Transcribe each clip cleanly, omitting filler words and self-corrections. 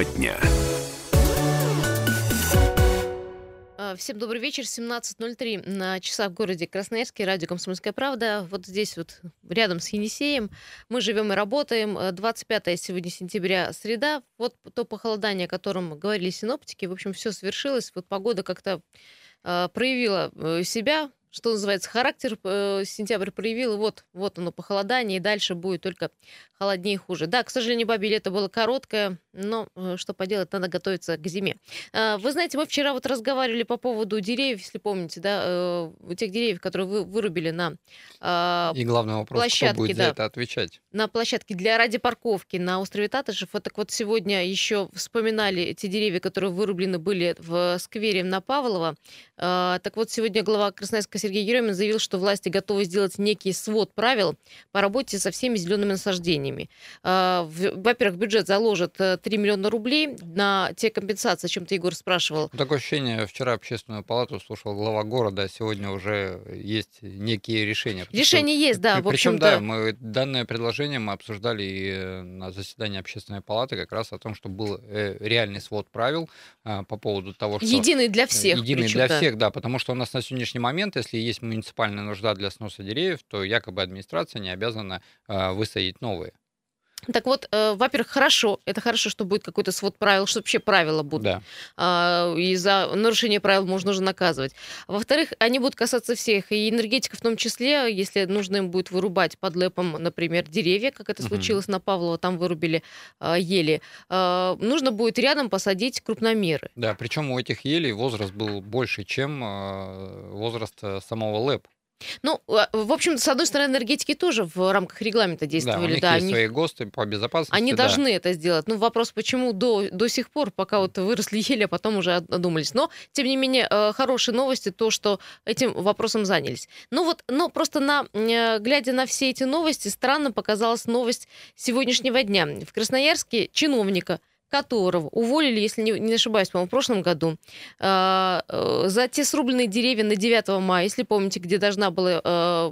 Тема дня. Всем добрый вечер. 17:03 на часах в городе Красноярске. Радио «Комсомольская правда». Вот здесь вот рядом с Енисеем. Мы живем и работаем. 25 сегодня сентября, среда. Вот то похолодание, о котором говорили синоптики. В общем, все свершилось. Вот погода как-то проявила себя. Что называется, характер сентябрь проявил, и вот оно, похолодание, и дальше будет только холоднее и хуже. Да, к сожалению, бабье лето было короткое, но что поделать, надо готовиться к зиме. Вы знаете, мы вчера вот разговаривали по поводу деревьев, если помните, да, тех деревьев, которые вы вырубили на площадке. И главный вопрос, кто будет за это отвечать? На площадке для радиопарковки на острове Татышев. Вот так вот сегодня еще вспоминали те деревья, которые вырублены были в сквере на Павлова. Так вот, сегодня глава Красноярска Сергей Еремин заявил, что власти готовы сделать некий свод правил по работе со всеми зелеными насаждениями. Во-первых, бюджет заложит 3 миллиона рублей на те компенсации, о чем ты, Егор, спрашивал. Такое ощущение, вчера общественную палату слушал глава города, а сегодня уже есть некие решения. Решение есть, да. Причем, да, мы данное предложение мы обсуждали и на заседании общественной палаты как раз о том, что был реальный свод правил по поводу того, что... Единый для всех. Единый для всех, да, потому что у нас на сегодняшний момент, если есть муниципальная нужда для сноса деревьев, то якобы администрация не обязана высадить новые. Так вот, во-первых, хорошо. Это хорошо, что будет какой-то свод правил, что вообще правила будут. Да. И за нарушение правил можно уже наказывать. Во-вторых, они будут касаться всех. И энергетиков в том числе, если нужно им будет вырубать под ЛЭПом, например, деревья, как это случилось на Павлова, там вырубили ели. Нужно будет рядом посадить крупномеры. Да, причем у этих елей возраст был больше, чем возраст самого ЛЭП. Ну, в общем, с одной стороны, энергетики тоже в рамках регламента действовали. Да, у них есть свои ГОСТы по безопасности. Они должны это сделать. Ну, вопрос, почему до сих пор, пока вот выросли ели, а потом уже одумались. Но, тем не менее, хорошие новости, то, что этим вопросом занялись. Ну вот, но просто глядя на все эти новости, странно показалась новость сегодняшнего дня. В Красноярске чиновника, которого уволили, если не ошибаюсь, по-моему, в прошлом году, за те срубленные деревья на 9 мая, если помните, где должна была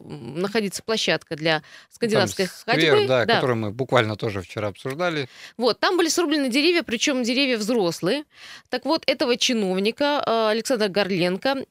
находиться площадка для скандинавской ходьбы. Да, которую мы буквально тоже вчера обсуждали. Вот, там были срублены деревья, причем деревья взрослые. Так вот, этого чиновника, Александра Горленко,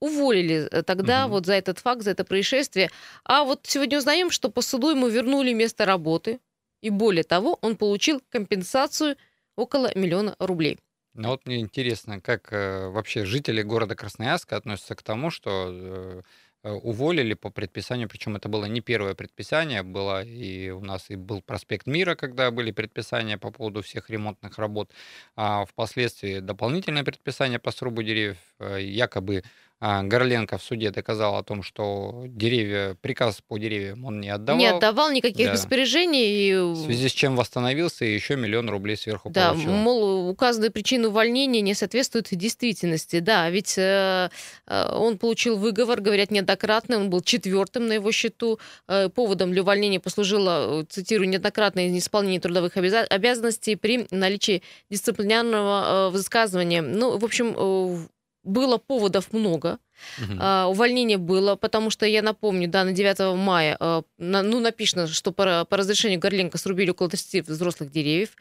уволили тогда вот за этот факт, за это происшествие. А вот сегодня узнаем, что по суду ему вернули место работы. И более того, он получил компенсацию около миллиона рублей. Ну вот мне интересно, как вообще жители города Красноярска относятся к тому, что уволили по предписанию, причем это было не первое предписание, было и у нас и был проспект Мира, когда были предписания по поводу всех ремонтных работ, а впоследствии дополнительное предписание по срубу деревьев, якобы Горленко в суде доказал о том, что приказ по деревьям он не отдавал. Не отдавал никаких распоряжений. И... В связи с чем восстановился и еще миллион рублей сверху получил. Да, мол, указанные причины увольнения не соответствуют действительности. Да, ведь он получил выговор, говорят, неоднократный, он был четвертым на его счету. Поводом для увольнения послужило, цитирую, неоднократное неисполнение трудовых обязанностей при наличии дисциплинарного высказывания. Ну, в общем... Было поводов много, увольнение было, потому что, я напомню, да, на 9 мая, написано, что по разрешению Горленко срубили около 30 взрослых деревьев.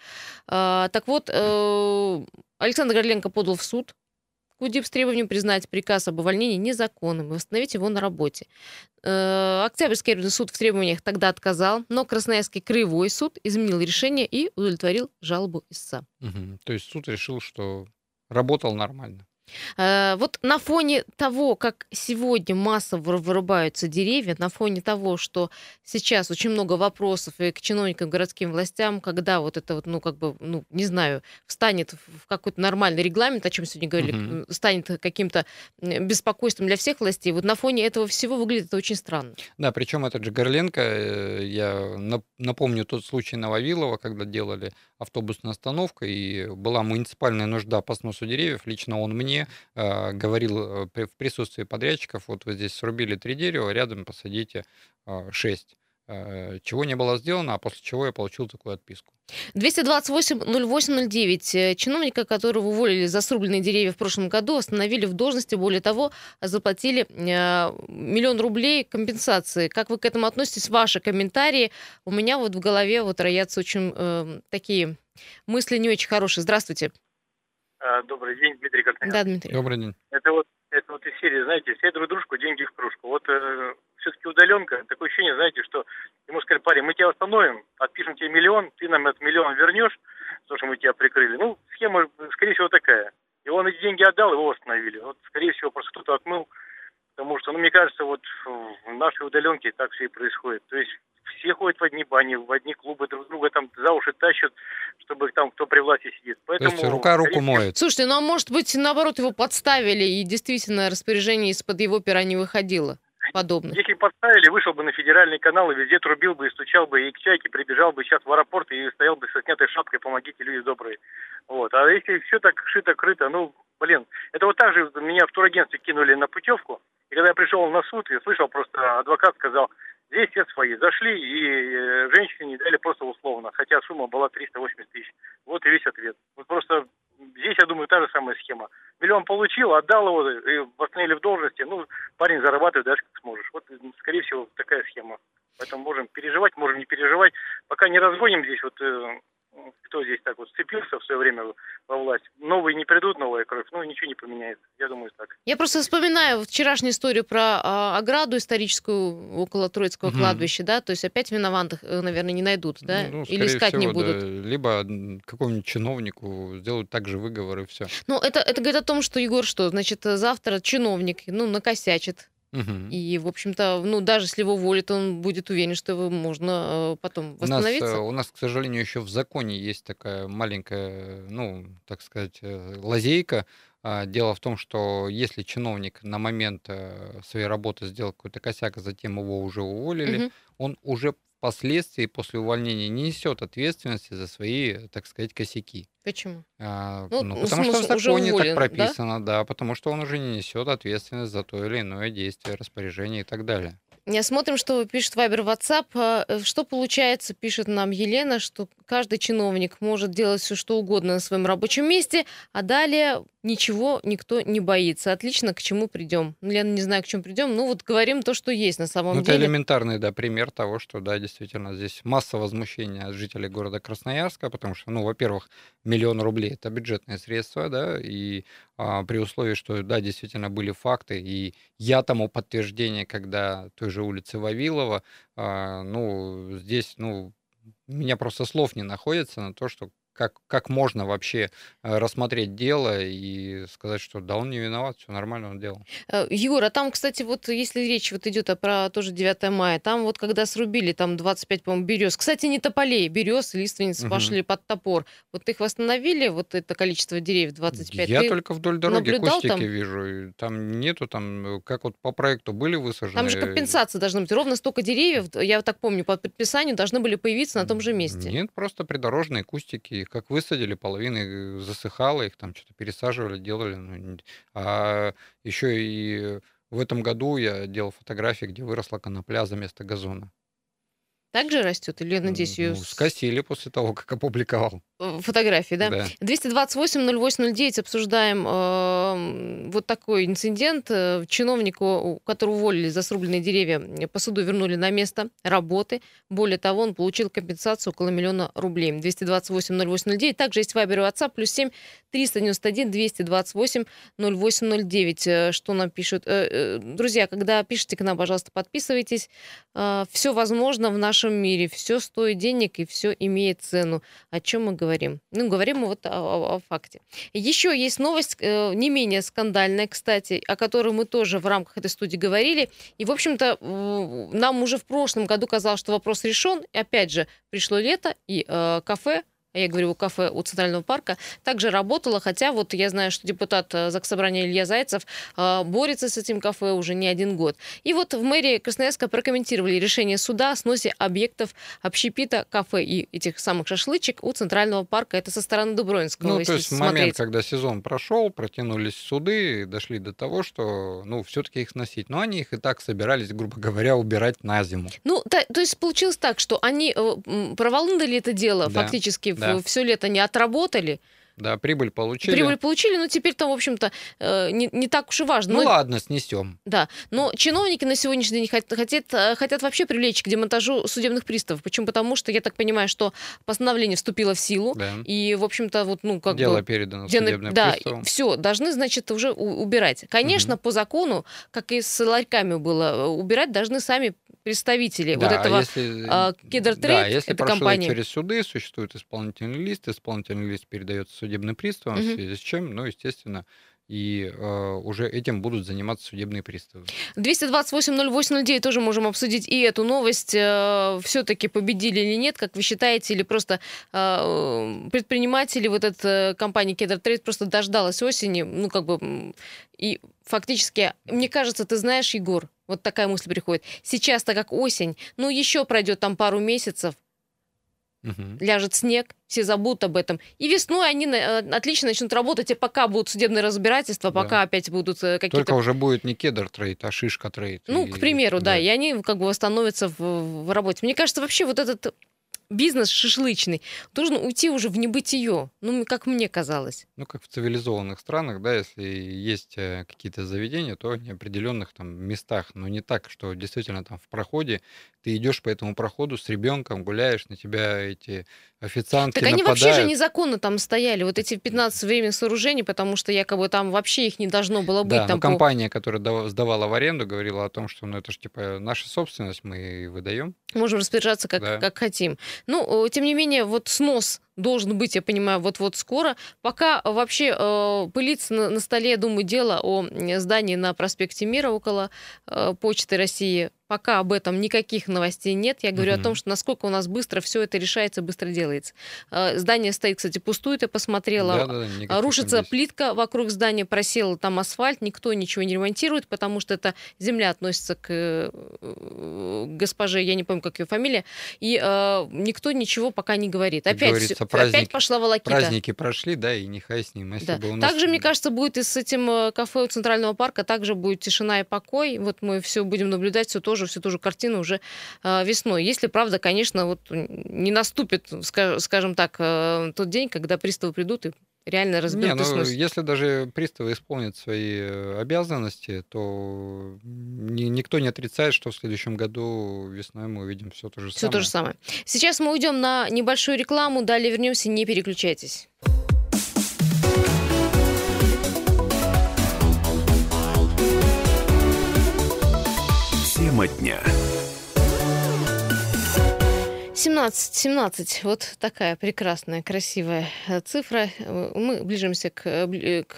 Так вот, Александр Горленко подал в суд к УДИП с требованием признать приказ об увольнении незаконным и восстановить его на работе. Октябрьский суд в требованиях тогда отказал, но Красноярский краевой суд изменил решение и удовлетворил жалобу истца. То есть суд решил, что работал нормально. Вот на фоне того, как сегодня массово вырубаются деревья, на фоне того, что сейчас очень много вопросов и к чиновникам, и к городским властям, когда вот это вот, не знаю, встанет в какой-то нормальный регламент, о чем сегодня говорили, станет каким-то беспокойством для всех властей, вот на фоне этого всего выглядит это очень странно. Да, причем этот же Горленко, я напомню тот случай на Вавилова, когда делали автобусную остановку, и была муниципальная нужда по сносу деревьев, лично он мне говорил в присутствии подрядчиков, вот вы здесь срубили 3 дерева, рядом посадите 6. Чего не было сделано, а после чего я получил такую отписку. 228-08-09. Чиновника, которого уволили за срубленные деревья в прошлом году, остановили в должности, более того, заплатили миллион рублей компенсации. Как вы к этому относитесь? Ваши комментарии. У меня вот в голове роятся очень такие Мысли не очень хорошие. Здравствуйте. Добрый день, Дмитрий Картанин. Да, Дмитрий. Добрый день. Это вот из серии, знаете, все друг дружку, деньги в кружку. Вот все-таки удаленка, такое ощущение, знаете, что ему сказали, парень, мы тебя установим, отпишем тебе миллион, ты нам этот миллион вернешь, потому что мы тебя прикрыли. Ну, схема, скорее всего, такая. И он эти деньги отдал, его восстановили. Вот, скорее всего, просто кто-то отмыл. Потому что, ну, мне кажется, вот в нашей удаленке так все и происходит. То есть все ходят в одни бани, в одни клубы, друг друга там за уши тащат, чтобы там кто при власти сидит. Поэтому, то есть рука руку моет. Слушайте, ну а может быть, наоборот, его подставили, и действительно распоряжение из-под его пера не выходило? Подобных. Если подставили, вышел бы на федеральный канал и везде трубил бы, и стучал бы, и к чайке прибежал бы сейчас в аэропорт и стоял бы со снятой шапкой, помогите, люди добрые. Вот. А если все так шито-крыто, ну, блин. Это вот так же меня в турагентстве кинули на путевку, и когда я пришел на суд, я слышал, просто адвокат сказал, здесь все свои. Зашли, и женщине не дали просто условно, хотя сумма была 380 тысяч. Вот и весь ответ. Вот просто здесь, я думаю, та же самая схема. Миллион получил, отдал его, и восстановили в должности. Ну, парень, зарабатывай, дальше как сможешь. Вот, скорее всего, такая схема. Поэтому можем переживать, можем не переживать. Пока не разгоним здесь, вот кто здесь так вот сцепился в свое время во власть. Новые не придут, новая кровь, ну, ничего не поменяется. Я думаю, так. Я просто вспоминаю вчерашнюю историю про ограду историческую около Троицкого кладбища, да, то есть опять виноватых, наверное, не найдут, да? Ну, или искать всего, не будут. Да. Либо какому-нибудь чиновнику сделают также выговор и все. Ну, это говорит о том, что, Егор, что, значит, завтра чиновник, ну, накосячит. И, в общем-то, ну, даже если его уволят, он будет уверен, что его можно потом восстановиться. У нас, к сожалению, еще в законе есть такая маленькая, ну, так сказать, лазейка. Дело в том, что если чиновник на момент своей работы сделал какой-то косяк, а затем его уже уволили, он уже впоследствии после увольнения не несет ответственности за свои, так сказать, косяки. Почему? Потому что в законе так прописано, да, потому что он уже не несет ответственность за то или иное действие, распоряжение и так далее. Смотрим, что пишет Viber, WhatsApp. Что получается, пишет нам Елена, что каждый чиновник может делать все, что угодно на своем рабочем месте, а далее ничего никто не боится. Отлично, к чему придем. Лена, не знаю, к чему придем, но вот говорим то, что есть на самом деле. Это элементарный, да, пример того, что, да, действительно, здесь масса возмущения от жителей города Красноярска, потому что, ну, во-первых, миллион рублей – это бюджетные средства, да, и при условии, что, да, действительно были факты, и я тому подтверждение, когда той же улицы Вавилова, ну, здесь, ну, у меня просто слов не находится на то, что как можно вообще рассмотреть дело и сказать, что да, он не виноват, все нормально, он делал. Егор, а там, кстати, вот если речь вот идет про тоже 9 мая, там вот когда срубили, там 25, по-моему, берез, кстати, не тополей, берез, лиственницы пошли под топор, вот их восстановили, вот это количество деревьев 25? Я только вдоль дороги кустики там вижу, там нету, там как вот по проекту были высажены. Там же компенсация должна быть, ровно столько деревьев, я так помню, по предписанию должны были появиться на том же месте. Нет, просто придорожные кустики. Их как высадили, половина засыхала, их там что-то пересаживали, делали. А еще и в этом году я делал фотографии, где выросла конопля за место газона. Так же растет? Или, надеюсь, ее... Ну, скосили после того, как опубликовал. Фотографии, да? Да. 228-08-09 обсуждаем вот такой инцидент. Чиновнику, которого уволили за срубленные деревья, посуду вернули на место работы. Более того, он получил компенсацию около $1 миллион. 228-08-09. Также есть Вайбер и WhatsApp. +7 391 228 08 09. Что нам пишут? Друзья, когда пишете к нам, пожалуйста, подписывайтесь. Все возможно в нашем мире, все стоит денег и все имеет цену. О чем мы говорим? Ну, говорим мы вот о факте. Еще есть новость, не менее скандальная, кстати, о которой мы тоже в рамках этой студии говорили. И, в общем-то, нам уже в прошлом году казалось, что вопрос решен. И опять же, пришло лето, и кафе, я говорю, кафе у Центрального парка, также работало, хотя вот я знаю, что депутат Заксобрания Илья Зайцев борется с этим кафе уже не один год. И вот в мэрии Красноярска прокомментировали решение суда о сносе объектов общепита, кафе и этих самых шашлычек у Центрального парка. Это со стороны Дубровинского. Ну, то есть в момент, когда сезон прошел, протянулись суды, дошли до того, что, ну, все-таки их сносить. Но они их и так собирались, грубо говоря, убирать на зиму. Ну, то есть получилось так, что они проволандали это дело, да, фактически. Да. Все лето не отработали, Да, прибыль получили. Прибыль получили, но теперь там, в общем-то, не так уж и важно. Ну ладно, снесем. Да, но чиновники на сегодняшний день хотят вообще привлечь к демонтажу судебных приставов. Почему? Потому что, я так понимаю, что постановление вступило в силу. Да. И, в общем-то, вот, ну, как бы... Дело передано судебным приставам. Да, все, должны, значит, уже убирать. Конечно, по закону, как и с ларьками было, убирать должны сами представители вот этого Кедертрейд, этой компании. Да, если прошло через суды, существует исполнительный лист передается судебным приставам, в связи с чем, ну, естественно, и уже этим будут заниматься судебные приставы. 228-08-09 тоже можем обсудить и эту новость. Все-таки победили или нет, как вы считаете, или просто предприниматели вот этой компании Кедертрейд просто дождалась осени, ну, как бы, и фактически, мне кажется, ты знаешь, Егор, вот такая мысль приходит, сейчас, так как осень, ну, еще пройдет там пару месяцев, ляжет снег, все забудут об этом. И весной они отлично начнут работать, и пока будут судебные разбирательства, пока опять будут какие-то... Только уже будет не кедертрейд, а шишкатрейд. Ну, к примеру, да, и они как бы восстановятся в работе. Мне кажется, вообще вот этот бизнес шашлычный должен уйти уже в небытие, ну, как мне казалось. Ну, как в цивилизованных странах, да, если есть какие-то заведения, то в неопределенных там местах, но не так, что действительно там в проходе, ты идешь по этому проходу с ребенком, гуляешь, на тебя эти официантки нападают. Так они вообще же незаконно там стояли, вот эти 15 временных сооружений, потому что якобы там вообще их не должно было быть. Да, там компания, которая сдавала в аренду, говорила о том, что ну это же типа наша собственность, мы выдаем. Можем распоряжаться как хотим. Ну, тем не менее, вот снос должен быть, я понимаю, вот-вот скоро. Пока вообще пылится на столе, я думаю, дело о здании на проспекте Мира около Почты России. Пока об этом никаких новостей нет. Я говорю о том, что насколько у нас быстро все это решается, быстро делается. Здание стоит, кстати, пустует, я посмотрела. Да, рушится плитка вокруг здания, просела там асфальт, никто ничего не ремонтирует, потому что эта земля относится к госпоже, я не помню, как ее фамилия, и никто ничего пока не говорит. Опять пошла волокита. Праздники прошли, да, и нехай с ним. Да. Также, мне кажется, будет и с этим кафе у Центрального парка, также будет тишина и покой. Вот мы все будем наблюдать, всю ту же картину уже весной. Если, правда, конечно, вот не наступит, скажем так, тот день, когда приставы придут и реально разберут и сносят. Если даже приставы исполнят свои обязанности, то никто не отрицает, что в следующем году весной мы увидим все то же самое. Все то же самое. Сейчас мы уйдем на небольшую рекламу, далее вернемся, не переключайтесь. Тема дня. 17. Вот такая прекрасная, красивая цифра. Мы ближимся к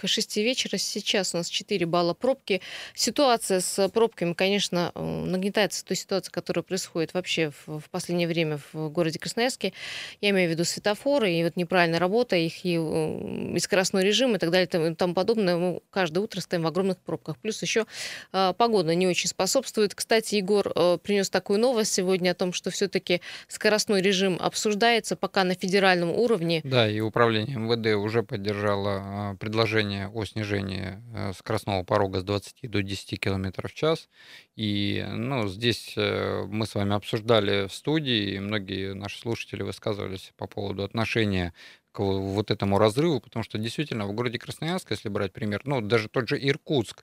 6 вечера. Сейчас у нас 4 балла пробки. Ситуация с пробками, конечно, нагнетается той ситуацией, которая происходит вообще в последнее время в городе Красноярске. Я имею в виду светофоры и вот неправильная работа их, и скоростной режим и так далее, и тому подобное. Мы каждое утро стоим в огромных пробках. Плюс еще погода не очень способствует. Кстати, Егор принес такую новость сегодня о том, что все-таки скоростной режим обсуждается пока на федеральном уровне. Да, и управление МВД уже поддержало предложение о снижении скоростного порога с 20 до 10 км в час. И ну, здесь мы с вами обсуждали в студии, и многие наши слушатели высказывались по поводу отношения к вот этому разрыву, потому что действительно в городе Красноярск, если брать пример, ну, даже тот же Иркутск,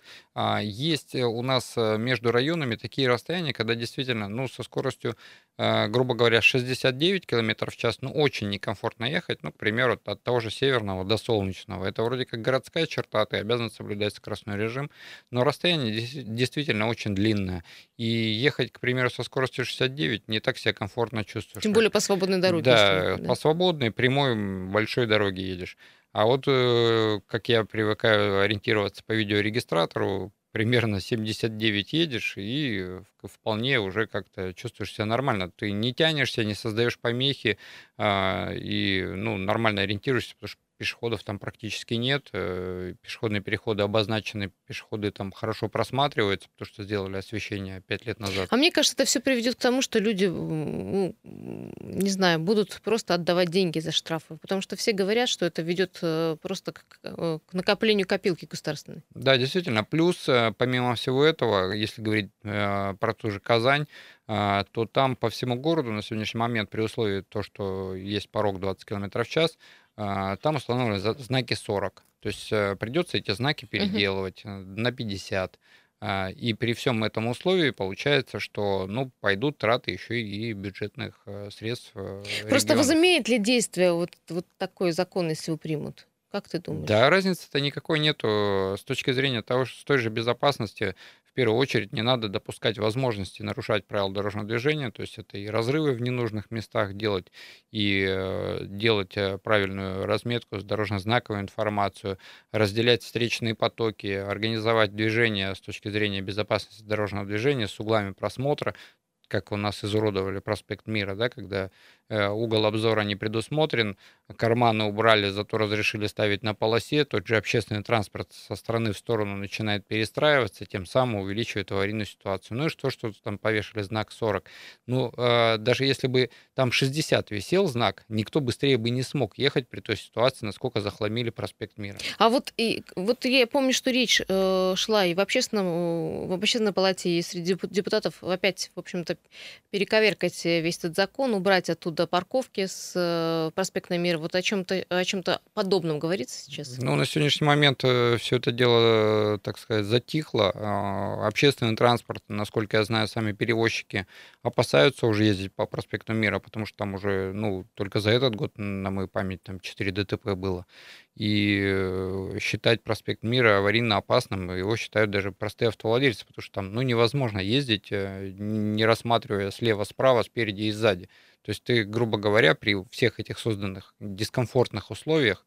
есть у нас между районами такие расстояния, когда действительно, ну, со скоростью, грубо говоря, 69 км в час, ну, очень некомфортно ехать, ну, к примеру, от того же Северного до Солнечного. Это вроде как городская черта, ты обязан соблюдать скоростной режим, но расстояние действительно очень длинное. И ехать, к примеру, со скоростью 69 не так себя комфортно чувствуешь. Тем более по свободной дороге. Да, по свободной, прямой, большой дороги едешь. А вот, как я привыкаю ориентироваться по видеорегистратору, примерно 79 едешь и вполне уже как-то чувствуешь себя нормально. Ты не тянешься, не создаешь помехи и ну, нормально ориентируешься, потому что пешеходов там практически нет, пешеходные переходы обозначены, пешеходы там хорошо просматриваются, потому что сделали освещение 5 лет назад. А мне кажется, это все приведет к тому, что люди, ну, не знаю, будут просто отдавать деньги за штрафы, потому что все говорят, что это ведет просто к накоплению копилки государственной. Да, действительно. Плюс, помимо всего этого, если говорить про ту же Казань, то там по всему городу на сегодняшний момент при условии того, что есть порог 20 км в час, там установлены знаки 40. То есть придется эти знаки переделывать на 50. И при всем этом условии получается, что пойдут траты еще и бюджетных средств. Просто возымеет ли действие вот такой закон, если его примут? Как ты думаешь? Да, разницы-то никакой нету. С точки зрения того, что с той же безопасности, в первую очередь, не надо допускать возможности нарушать правила дорожного движения. То есть это и разрывы в ненужных местах делать, и делать правильную разметку, дорожно-знаковую информацию, разделять встречные потоки, организовать движение с точки зрения безопасности дорожного движения с углами просмотра, как у нас изуродовали проспект Мира, да, когда угол обзора не предусмотрен, карманы убрали, зато разрешили ставить на полосе, тот же общественный транспорт со стороны в сторону начинает перестраиваться, тем самым увеличивает аварийную ситуацию. Ну и что там повешали знак 40. Даже если бы там 60 висел знак, никто быстрее бы не смог ехать при той ситуации, насколько захламили проспект Мира. А вот я помню, что речь шла и в общественной палате, и среди депутатов опять, в общем-то, перековеркать весь этот закон, убрать оттуда парковки с проспекта Мира. Вот о чем-то подобном говорится сейчас? На сегодняшний момент все это дело, так сказать, затихло. Общественный транспорт, насколько я знаю, сами перевозчики опасаются уже ездить по проспекту Мира, потому что там уже, только за этот год, на мою память, там 4 ДТП было. И считать проспект Мира аварийно опасным, его считают даже простые автовладельцы, потому что там невозможно ездить, не рассматривая слева, справа, спереди и сзади. То есть ты, грубо говоря, при всех этих созданных дискомфортных условиях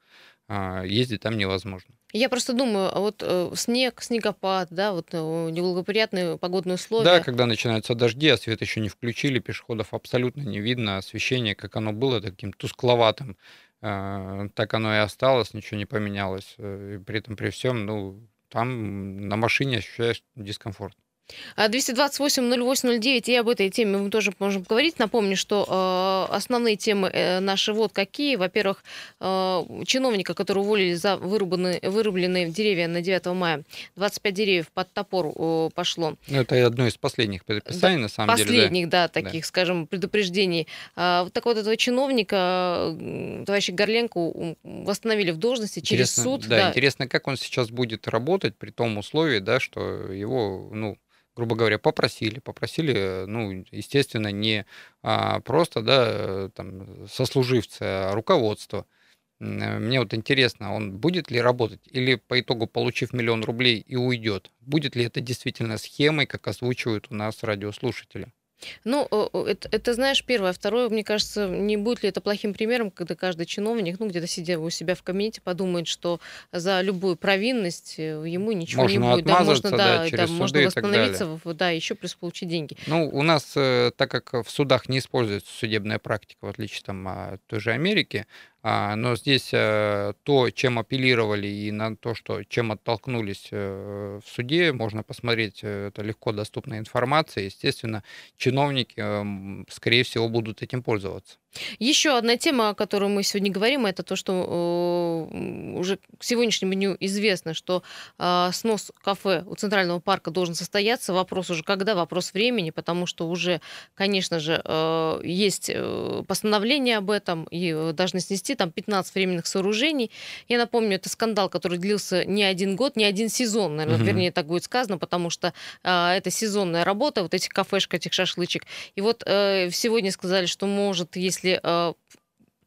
ездить там невозможно. Я просто думаю, снег, снегопад, да, неблагоприятные погодные условия. Да, когда начинаются дожди, а свет еще не включили, пешеходов абсолютно не видно, освещение, как оно было, таким тускловатым, так оно и осталось, ничего не поменялось. И при этом, при всем, там на машине ощущаешь дискомфорт. 228-08-09, и об этой теме мы тоже можем поговорить. Напомню, что основные темы наши вот какие. Во-первых, чиновника, который уволили за вырубленные деревья на 9 мая. 25 деревьев под топор пошло. Это одно из последних предписаний, да, на самом деле. Последних, да, таких, да, скажем, предупреждений. Этого чиновника, товарища Горленко, восстановили в должности через суд. Да, да, интересно, как он сейчас будет работать при том условии, да, что его, грубо говоря, попросили, естественно, не просто, да, там, сослуживца, а руководство. Мне интересно, он будет ли работать или по итогу, получив 1 000 000 рублей, и уйдет? Будет ли это действительно схемой, как озвучивают у нас радиослушатели? Это, знаешь, первое. Второе, мне кажется, не будет ли это плохим примером, когда каждый чиновник, где-то сидя у себя в кабинете, подумает, что за любую провинность ему ничего можно не будет. Да, можно, да, через суды, можно восстановиться, да, еще плюс получить деньги. У нас, так как в судах не используется судебная практика, в отличие от той же Америки, но здесь то, чем апеллировали, и на то, чем оттолкнулись в суде, можно посмотреть, это легко доступная информация. Естественно, чиновники, скорее всего, будут этим пользоваться. Еще одна тема, о которой мы сегодня говорим, это то, что уже к сегодняшнему дню известно, что снос кафе у Центрального парка должен состояться. Вопрос уже когда, вопрос времени, потому что уже, конечно же, есть постановление об этом, и должны снести там 15 временных сооружений. Я напомню, это скандал, который длился не один год, не один сезон, наверное, вернее, так будет сказано, потому что это сезонная работа, этих кафешек, этих шашлычек. И сегодня сказали, что может, если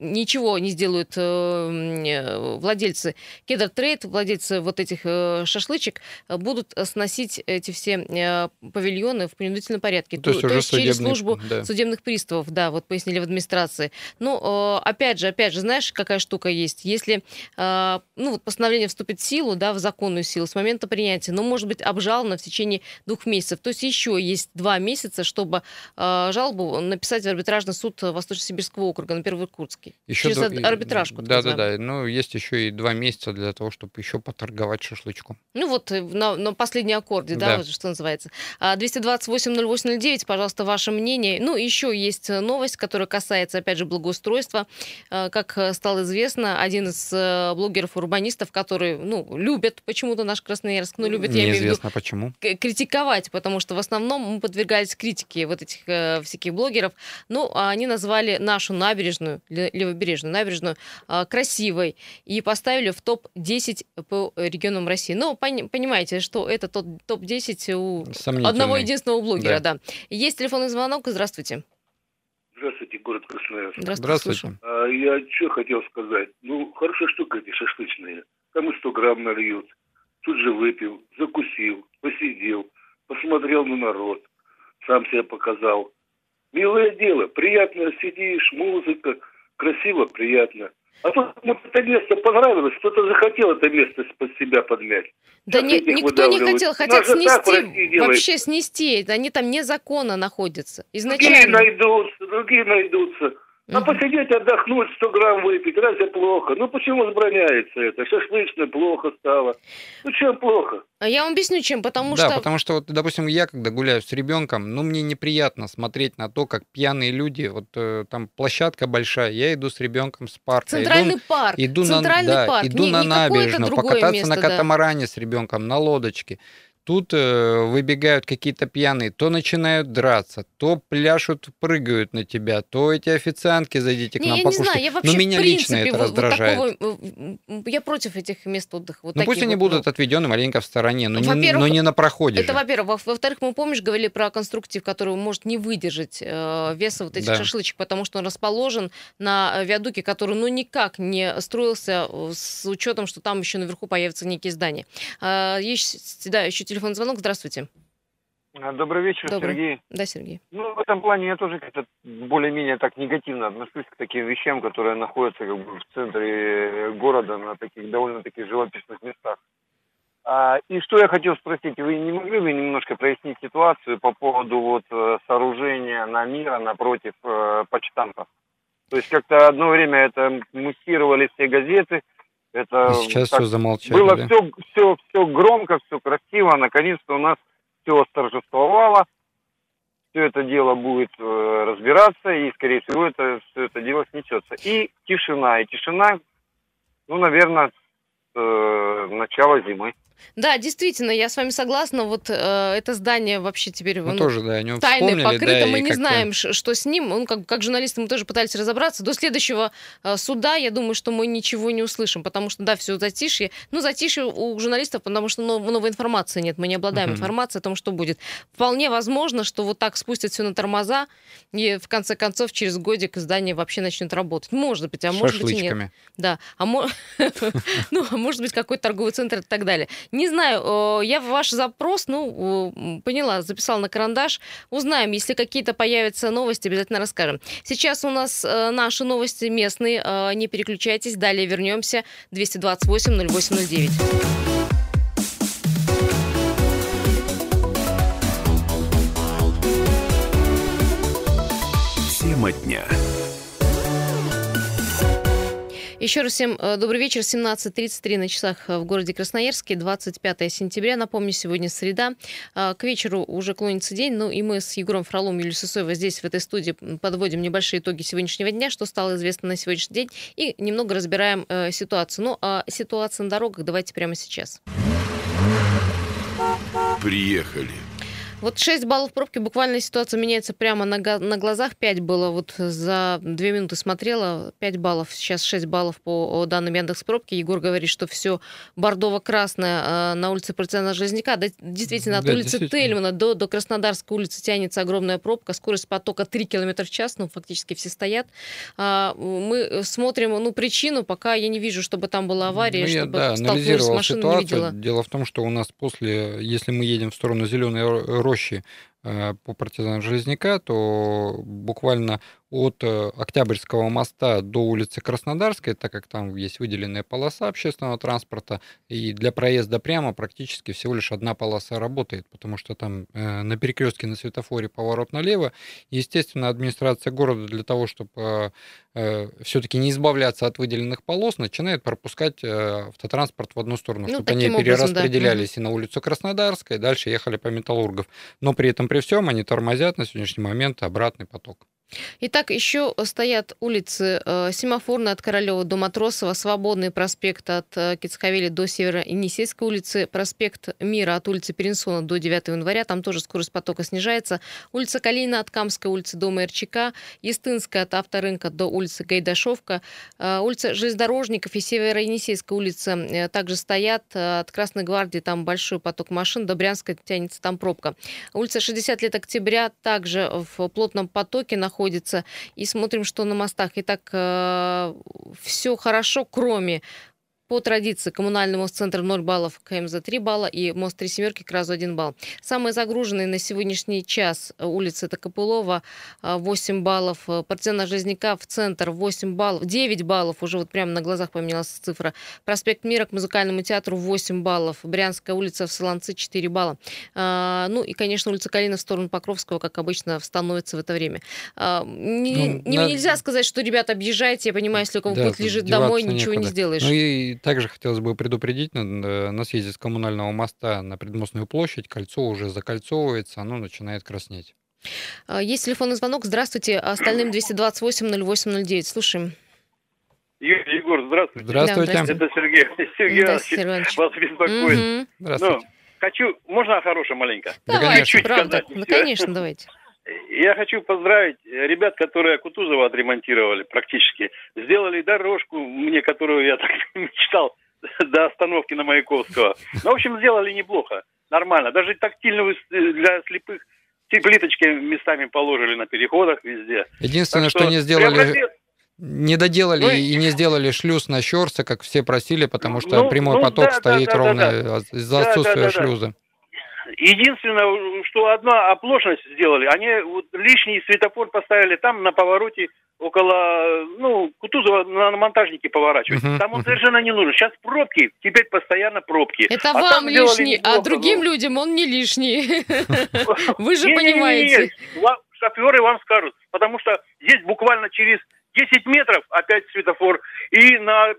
ничего не сделают владельцы Кедертрейд, владельцы этих шашлычек, будут сносить эти все павильоны в принудительном порядке. То есть через службу, да, судебных приставов, да, пояснили в администрации. Опять же, знаешь, какая штука есть? Если постановление вступит в силу, да, в законную силу с момента принятия, но может быть обжаловано в течение 2 месяцев. То есть еще есть 2 месяца, чтобы жалобу написать в арбитражный суд Восточно-Сибирского округа, например, в Иркутске. Еще через арбитражку. Да. Есть еще и 2 месяца для того, чтобы еще поторговать шашлычком. На последнем аккорде, да, да. Что называется. 228-08-09, пожалуйста, ваше мнение. Еще есть новость, которая касается, опять же, благоустройства. Как стало известно, один из блогеров-урбанистов, которые, любят почему-то наш Красноярск, любят, я имею в виду, почему. Критиковать, потому что в основном мы подвергались критике этих всяких блогеров. Они назвали нашу набережную Левобережную набережную красивой и поставили в топ-10 по регионам России. Но понимаете, что это тот топ-10 у одного единственного блогера. Да. Да. Есть телефонный звонок. Здравствуйте. Здравствуйте, город Красноярск. Здравствуйте. Я что хотел сказать. Ну, хорошая штука эти шашлычные. Там и 100 грамм нальют. Тут же выпил, закусил, посидел, посмотрел на народ. Сам себя показал. Милое дело. Приятно сидишь, музыка. Красиво, приятно. А то это место понравилось, кто-то захотел это место под себя подмять. Да нет, никто не хотел, хотят снести, вообще снести. Они там незаконно находятся. Изначально. Другие найдутся. А посидеть, отдохнуть, 100 грамм выпить, разве плохо? Ну почему забраняется это? Шашлычное плохо стало. Ну чем плохо? А я вам объясню, чем. Потому что, вот, допустим, я когда гуляю с ребенком, ну мне неприятно смотреть на то, как пьяные люди, вот там площадка большая, я иду с ребенком с парка. Центральный парк. Иду на набережную, покататься место, на катамаране с ребенком, на лодочке. Тут выбегают какие-то пьяные, то начинают драться, то пляшут, прыгают на тебя, то эти официантки, зайдите к нам покушать. Я вообще, но меня в принципе, лично это раздражает. Я против этих мест отдыха. Вот ну пусть они будут отведены маленько в стороне, но не на проходе. Это же. Во-первых. Во-вторых, мы, помнишь, говорили про конструктив, который может не выдержать веса вот этих шашлычек, потому что он расположен на виадуке, который никак не строился с учетом, что там еще наверху появятся некие здания. Еще телефон. Звонок. Здравствуйте. Добрый вечер, Сергей. Да, Сергей. Ну, в этом плане я тоже как-то более-менее так негативно отношусь к таким вещам, которые находятся как бы в центре города на таких довольно-таки живописных местах. И что я хотел спросить, вы не могли бы немножко прояснить ситуацию по поводу вот сооружения на Мира напротив почтампа? То есть как-то одно время это муссировали все газеты. Это сейчас так, все замолчали. Было все громко, все красиво. Наконец-то у нас все восторжествовало. Все это дело будет разбираться, и, скорее всего, все это дело снесется. И тишина. Ну, наверное, начало зимы. Да, действительно, я с вами согласна. Вот это здание вообще теперь тоже, да, тайной покрыто. Мы не знаем, что с ним. Как журналисты мы тоже пытались разобраться. До следующего суда, я думаю, что мы ничего не услышим, потому что, да, все затишье. Ну, затишье у журналистов, потому что новой информации нет. Мы не обладаем информацией о том, что будет. Вполне возможно, что вот так спустят все на тормоза, и в конце концов через годик здание вообще начнет работать. Может быть, а может быть и нет. Да. Ну, может быть, какой-то торговый центр и так далее. Не знаю, я ваш запрос, поняла, записала на карандаш. Узнаем, если какие-то появятся новости, обязательно расскажем. Сейчас у нас наши новости местные, не переключайтесь, далее вернемся. 228-08-09. Тема дня. Еще раз всем добрый вечер. 17:33 на часах в городе Красноярске, 25 сентября. Напомню, сегодня среда. К вечеру уже клонится день. И мы с Егором Фролом и Юлией Сысоевой здесь, в этой студии, подводим небольшие итоги сегодняшнего дня, что стало известно на сегодняшний день, и немного разбираем ситуацию. А ситуация на дорогах давайте прямо сейчас. Приехали. 6 баллов пробки, буквально ситуация меняется прямо на глазах. 5 было, за 2 минуты смотрела, 5 баллов, сейчас 6 баллов по данным Яндекс.Пробки. Егор говорит, что все бордово-красное на улице Партизана Железняка. Да, действительно, улицы Тельмана до Краснодарской улицы тянется огромная пробка. Скорость потока 3 км в час, фактически все стоят. Мы смотрим причину, пока я не вижу, чтобы там была авария, чтобы столкнулись с машиной, ситуацию. Не видела. Дело в том, что у нас если мы едем в сторону Зеленой Рощи по партизанам Железняка, то буквально от Октябрьского моста до улицы Краснодарской, так как там есть выделенная полоса общественного транспорта, и для проезда прямо практически всего лишь одна полоса работает, потому что там на перекрестке на светофоре поворот налево. Естественно, администрация города для того, чтобы все-таки не избавляться от выделенных полос, начинает пропускать автотранспорт в одну сторону, чтобы они перераспределялись и на улицу Краснодарской, и дальше ехали по Металлургов. Но при этом при всем они тормозят на сегодняшний момент обратный поток. Итак, еще стоят улицы Семафорная от Королева до Матросова, Свободный проспект от Кицхавели до Северо-Енисейской улицы, проспект Мира от улицы Перенсона до 9 января, там тоже скорость потока снижается, улица Калинина от Камской улицы до Мэрчика, Ястынская от Авторынка до улицы Гайдашовка, улица Железнодорожников и Северо-Енисейская улица также стоят, от Красной Гвардии там большой поток машин, до Брянска тянется там пробка. Улица 60 лет Октября также в плотном потоке находится. И смотрим, что на мостах. Итак, все хорошо, кроме по традиции коммунальный мост центр 0 баллов, КМЗ 3 балла и мост 3 семерки к разу 1 балл. Самые загруженные на сегодняшний час улицы это Копылова 8 баллов, Партизана Железняка в центр 8 баллов, 9 баллов, уже вот прямо на глазах поменялась цифра. Проспект Мира к Музыкальному театру 8 баллов, Брянская улица в Солонцы 4 балла. Ну и, конечно, улица Калина в сторону Покровского, как обычно, становится в это время. Нельзя сказать, что, ребята, объезжайте, я понимаю, если у кого путь лежит домой, ничего некуда. Не сделаешь. Также хотелось бы предупредить, на съезде с Коммунального моста на Предмостную площадь кольцо уже закольцовывается, оно начинает краснеть. Есть телефонный звонок. Здравствуйте. Остальным 228-08-09. Слушаем. Юрий, Егор, здравствуйте. Здравствуйте. Да, здравствуйте. Это Сергей. Сергей Иванович, вас беспокоит. Угу. Здравствуйте. Можно о хорошем маленько? Давай, правда. Ну, конечно, давайте. Я хочу поздравить ребят, которые Кутузова отремонтировали практически. Сделали дорожку мне, которую я так мечтал, до остановки на Маяковского. Ну, в общем, сделали неплохо, нормально. Даже тактильную для слепых плиточки местами положили на переходах везде. Единственное, что не сделали... Не доделали и не сделали шлюз на Щорса, как все просили, потому что прямой поток стоит ровно из-за отсутствия шлюза. Единственное, что одна оплошность сделали, они лишний светофор поставили там на повороте около, Кутузова на монтажнике поворачивать. Там он совершенно не нужен. Сейчас пробки, теперь постоянно пробки. Это вам лишний, а другим людям он не лишний. Вы же понимаете. Шоферы вам скажут, потому что здесь буквально через 10 метров опять светофор. И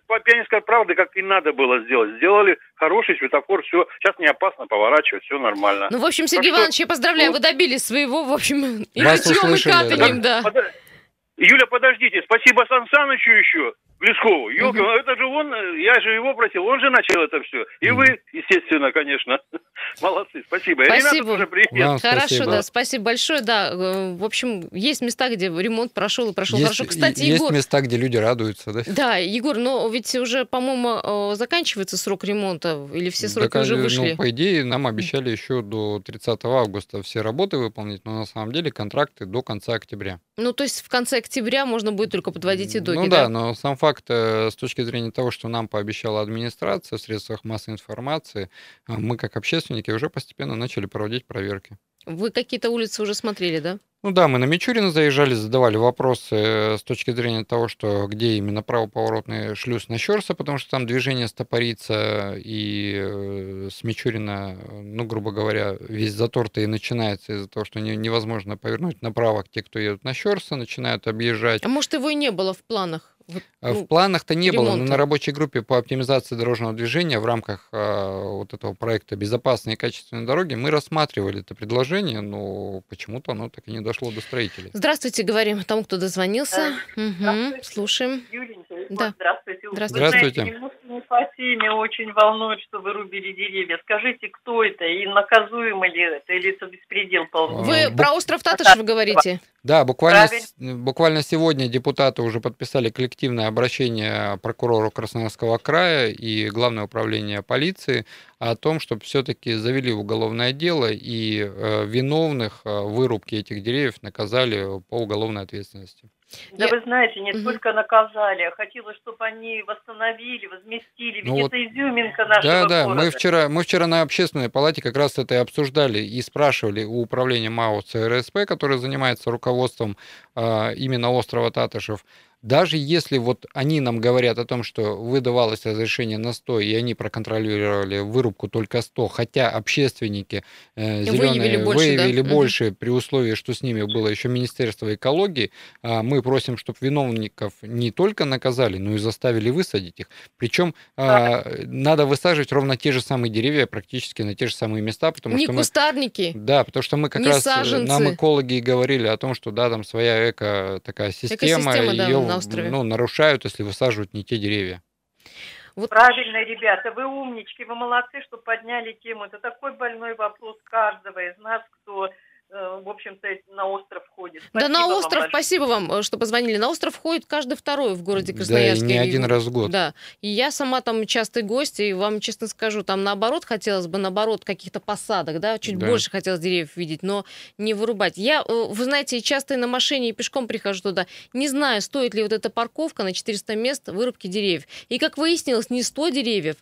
по Пионерской правде, как и надо было сделать. Сделали хороший светофор, все. Сейчас не опасно поворачивать, все нормально. Ну, в общем, Сергей Иванович, я поздравляю, вы добились своего, в общем, и рытьем, и катанием, да. Юля, подождите, спасибо Сан Санычу еще, Блескову. Ёлка, это же он, я же его просил, он же начал это все. И вы, естественно, конечно. Молодцы, спасибо. Спасибо. Ребята, привет. Хорошо, спасибо. Да, спасибо большое, да. В общем, есть места, где ремонт прошел есть, хорошо. Кстати, есть Егор... места, где люди радуются, да? Да, Егор, но ведь уже, по-моему, заканчивается срок ремонта, или все сроки уже вышли? Ну, по идее, нам обещали еще до 30 августа все работы выполнить, но на самом деле контракты до конца октября. Ну, то есть в конце октября можно будет только подводить итоги, да? Ну да, но сам факт, с точки зрения того, что нам пообещала администрация в средствах массовой информации, мы как общественники уже постепенно начали проводить проверки. Вы какие-то улицы уже смотрели, да? Ну да, мы на Мичурина заезжали, задавали вопросы с точки зрения того, что где именно правоповоротный шлюз на Щорса, потому что там движение стопорится, и с Мичурина, грубо говоря, весь затор-то и начинается из-за того, что невозможно повернуть направо те, кто едут на Щорса, начинают объезжать. А может, его и не было в планах? В планах-то не ремонта. Было, но на рабочей группе по оптимизации дорожного движения в рамках этого проекта «Безопасные и качественные дороги» мы рассматривали это предложение, но почему-то оно так и не дошло до строителей. Здравствуйте, говорим тому, кто дозвонился. Здравствуйте. Слушаем. Юленька, да. Здравствуйте. Здравствуйте. Вы знаете, не по теме очень волнует, что вы рубили деревья. Скажите, кто это и наказуемо ли это, или это беспредел полный? Вы про остров Татышев говорите? Да, буквально сегодня депутаты уже подписали коллективное обращение прокурору Краснодарского края и Главное управление полиции о том, чтобы все-таки завели уголовное дело и виновных вырубки этих деревьев наказали по уголовной ответственности. Да вы знаете, не только наказали, а хотелось, чтобы они восстановили, возместили, ведь это изюминка нашего города. Мы вчера на общественной палате как раз это и обсуждали и спрашивали у управления МАО ЦРСП, которое занимается руководством именно острова Татышев, Даже если вот они нам говорят о том, что выдавалось разрешение на 100, и они проконтролировали вырубку только 100, хотя общественники зеленые выявили больше, при условии, что с ними было еще Министерство экологии, мы просим, чтобы виновников не только наказали, но и заставили высадить их. Причем надо высаживать ровно те же самые деревья, практически на те же самые места. Потому не что кустарники, мы, да, потому что мы как раз саженцы. Нам экологи говорили о том, что да, там своя такая система, ее нарушают, если высаживают не те деревья. Вот. Правильно, ребята, вы умнички, вы молодцы, что подняли тему. Это такой больной вопрос каждого из нас, кто, в общем-то, на остров ходит. Спасибо да, на остров, спасибо вам, что позвонили. На остров ходит каждый второй в городе Красноярске. Да, и не один раз в год. Да, и я сама там частый гость, и вам честно скажу, там наоборот хотелось бы, каких-то посадок, да, чуть больше хотелось деревьев видеть, но не вырубать. Я, вы знаете, часто и на машине, и пешком прихожу туда. Не знаю, стоит ли вот эта парковка на 400 мест вырубки деревьев. И, как выяснилось, не 100 деревьев,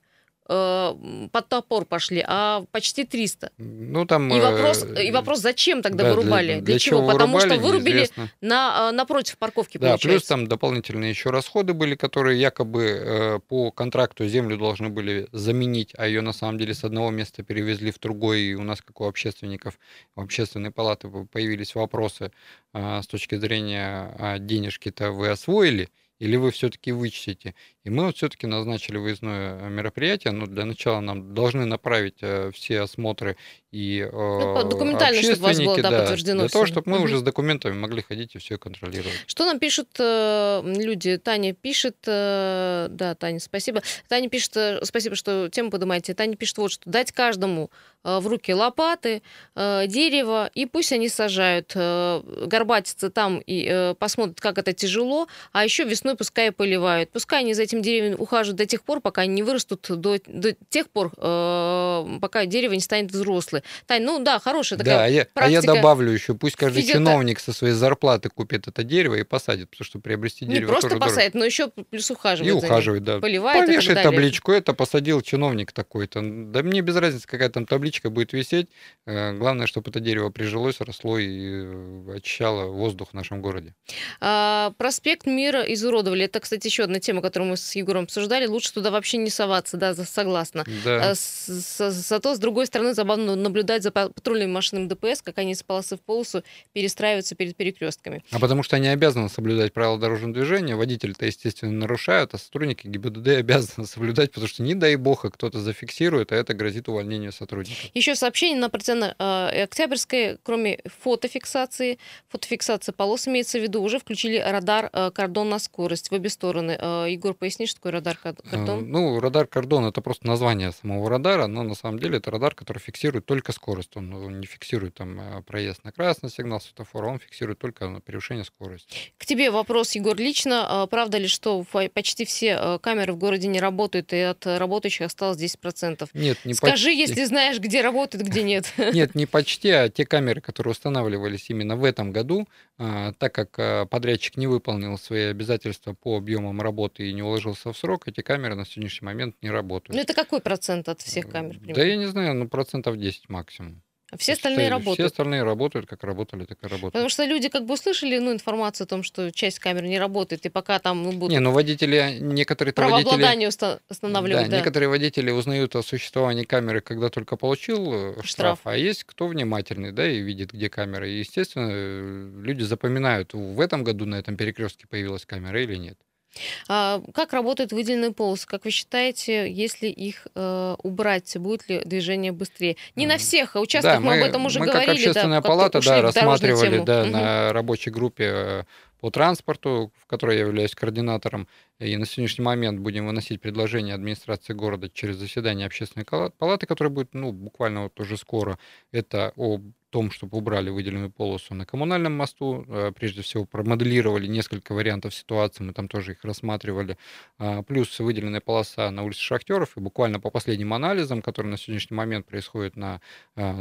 под топор пошли, а почти 300. Ну, там, и вопрос, зачем тогда вырубали? Для чего? Потому что вырубили напротив парковки, получается. Да, плюс там дополнительные еще расходы были, которые якобы по контракту землю должны были заменить, а ее на самом деле с одного места перевезли в другое, и у нас, как у общественников, у общественной палаты появились вопросы с точки зрения денежки-то вы освоили, или вы все-таки вычтите. И мы вот все-таки назначили выездное мероприятие, но для начала нам должны направить все осмотры и документально, чтобы у вас было подтверждено. Для того, чтобы мы уже с документами могли ходить и все контролировать. Что нам пишут люди? Таня пишет, Таня, спасибо. Таня пишет, спасибо, что тему поднимаете. Таня пишет вот, что дать каждому в руки лопаты, дерево, и пусть они сажают. Горбатятся там и посмотрят, как это тяжело. А еще весной пускай поливают. Пускай они за этим деревьям ухаживают до тех пор, пока они не вырастут, до тех пор, пока дерево не станет взрослым. Тань, ну да, хорошая такая практика. А я добавлю еще, пусть каждый чиновник со своей зарплаты купит это дерево и посадит, потому что приобрести дерево не просто посадит, но еще плюс ухаживает. И ухаживает, да. Поливает. Повешает табличку, это посадил чиновник такой-то. Да мне без разницы, какая там табличка будет висеть. Главное, чтобы это дерево прижилось, росло и очищало воздух в нашем городе. Проспект Мира изуродовали. Это, кстати, еще одна тема, которую мы с Егором обсуждали. Лучше туда вообще не соваться, да, согласна. Да. Зато, с другой стороны, забавно наблюдать за патрульными машинами ДПС, как они с полосы в полосу перестраиваются перед перекрестками. А потому что они обязаны соблюдать правила дорожного движения. Водители-то, естественно, нарушают, а сотрудники ГИБДД обязаны соблюдать, потому что, не дай бог, кто-то зафиксирует, а это грозит увольнению сотрудников. Еще сообщение на Партизана Октябрьской, кроме фотофиксации полос имеется в виду, уже включили радар кордон на скорость в обе стороны. Егор, поясни, что такое радар-кордон? Ну, радар-кордон — это просто название самого радара, но на самом деле это радар, который фиксирует только скорость. Он не фиксирует там проезд на красный сигнал светофора, он фиксирует только превышение скорости. К тебе вопрос, Егор, лично. Правда ли, что почти все камеры в городе не работают, и от работающих осталось 10%? Нет, не скажи, почти. Если знаешь, где работают, где нет. Нет, не почти, а те камеры, которые устанавливались именно в этом году, так как подрядчик не выполнил свои обязательства по объемам работы и не уложился в срок, эти камеры на сегодняшний момент не работают. Ну это какой процент от всех камер? Примерно? Да я не знаю, но 10% максимум. А все остальные работают? Все остальные работают, как работали, так и работают. Потому что люди как бы услышали информацию о том, что часть камер не работает, и пока там будут... Не, ну водители... Правообладание устанавливают, да. Некоторые водители узнают о существовании камеры, когда только получил штраф, а есть кто внимательный, да, и видит, где камера. И, естественно, люди запоминают, в этом году на этом перекрестке появилась камера или нет. Как работают выделенные полосы? Как вы считаете, если их убрать, будет ли движение быстрее? Не на всех участках, да, мы об этом уже говорили. Мы как общественная палата рассматривали на рабочей группе по транспорту, в которой я являюсь координатором, и на сегодняшний момент будем выносить предложение администрации города через заседание общественной палаты, которое будет буквально вот уже скоро. Это о том, чтобы убрали выделенную полосу на Коммунальном мосту. Прежде всего, промоделировали несколько вариантов ситуации, мы там тоже их рассматривали. Плюс выделенная полоса на улице Шахтеров. И буквально по последним анализам, которые на сегодняшний момент происходят на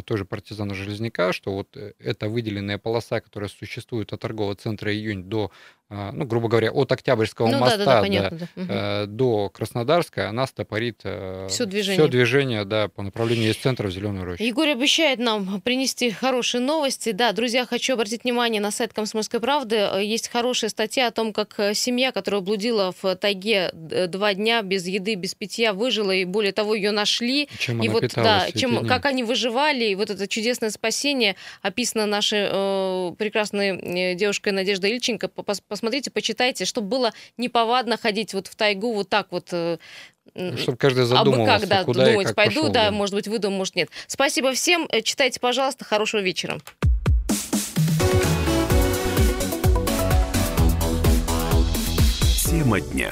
той же Партизана Железняка, что вот эта выделенная полоса, которая существует от торгового центра «Июнь» до ну, грубо говоря, от Октябрьского моста до Краснодарской, она стопорит все движение по направлению из центра в Зеленую Рощу. Егор обещает нам принести хорошие новости. Да, друзья, хочу обратить внимание на сайт «Комсомольской правды». Есть хорошая статья о том, как семья, которая блудила в тайге 2 дня без еды, без питья, выжила, и более того, ее нашли. Чем и она питалась эти дни. Как они выживали, и вот это чудесное спасение описано нашей прекрасной девушкой Надеждой Ильченко. Посмотрите, почитайте, чтобы было неповадно ходить вот в тайгу вот так вот. Чтобы каждый задумывался, куда думать, и как пойду, пошел, да, может быть, выйду, может, нет. Спасибо всем. Читайте, пожалуйста. Хорошего вечера. Тема дня.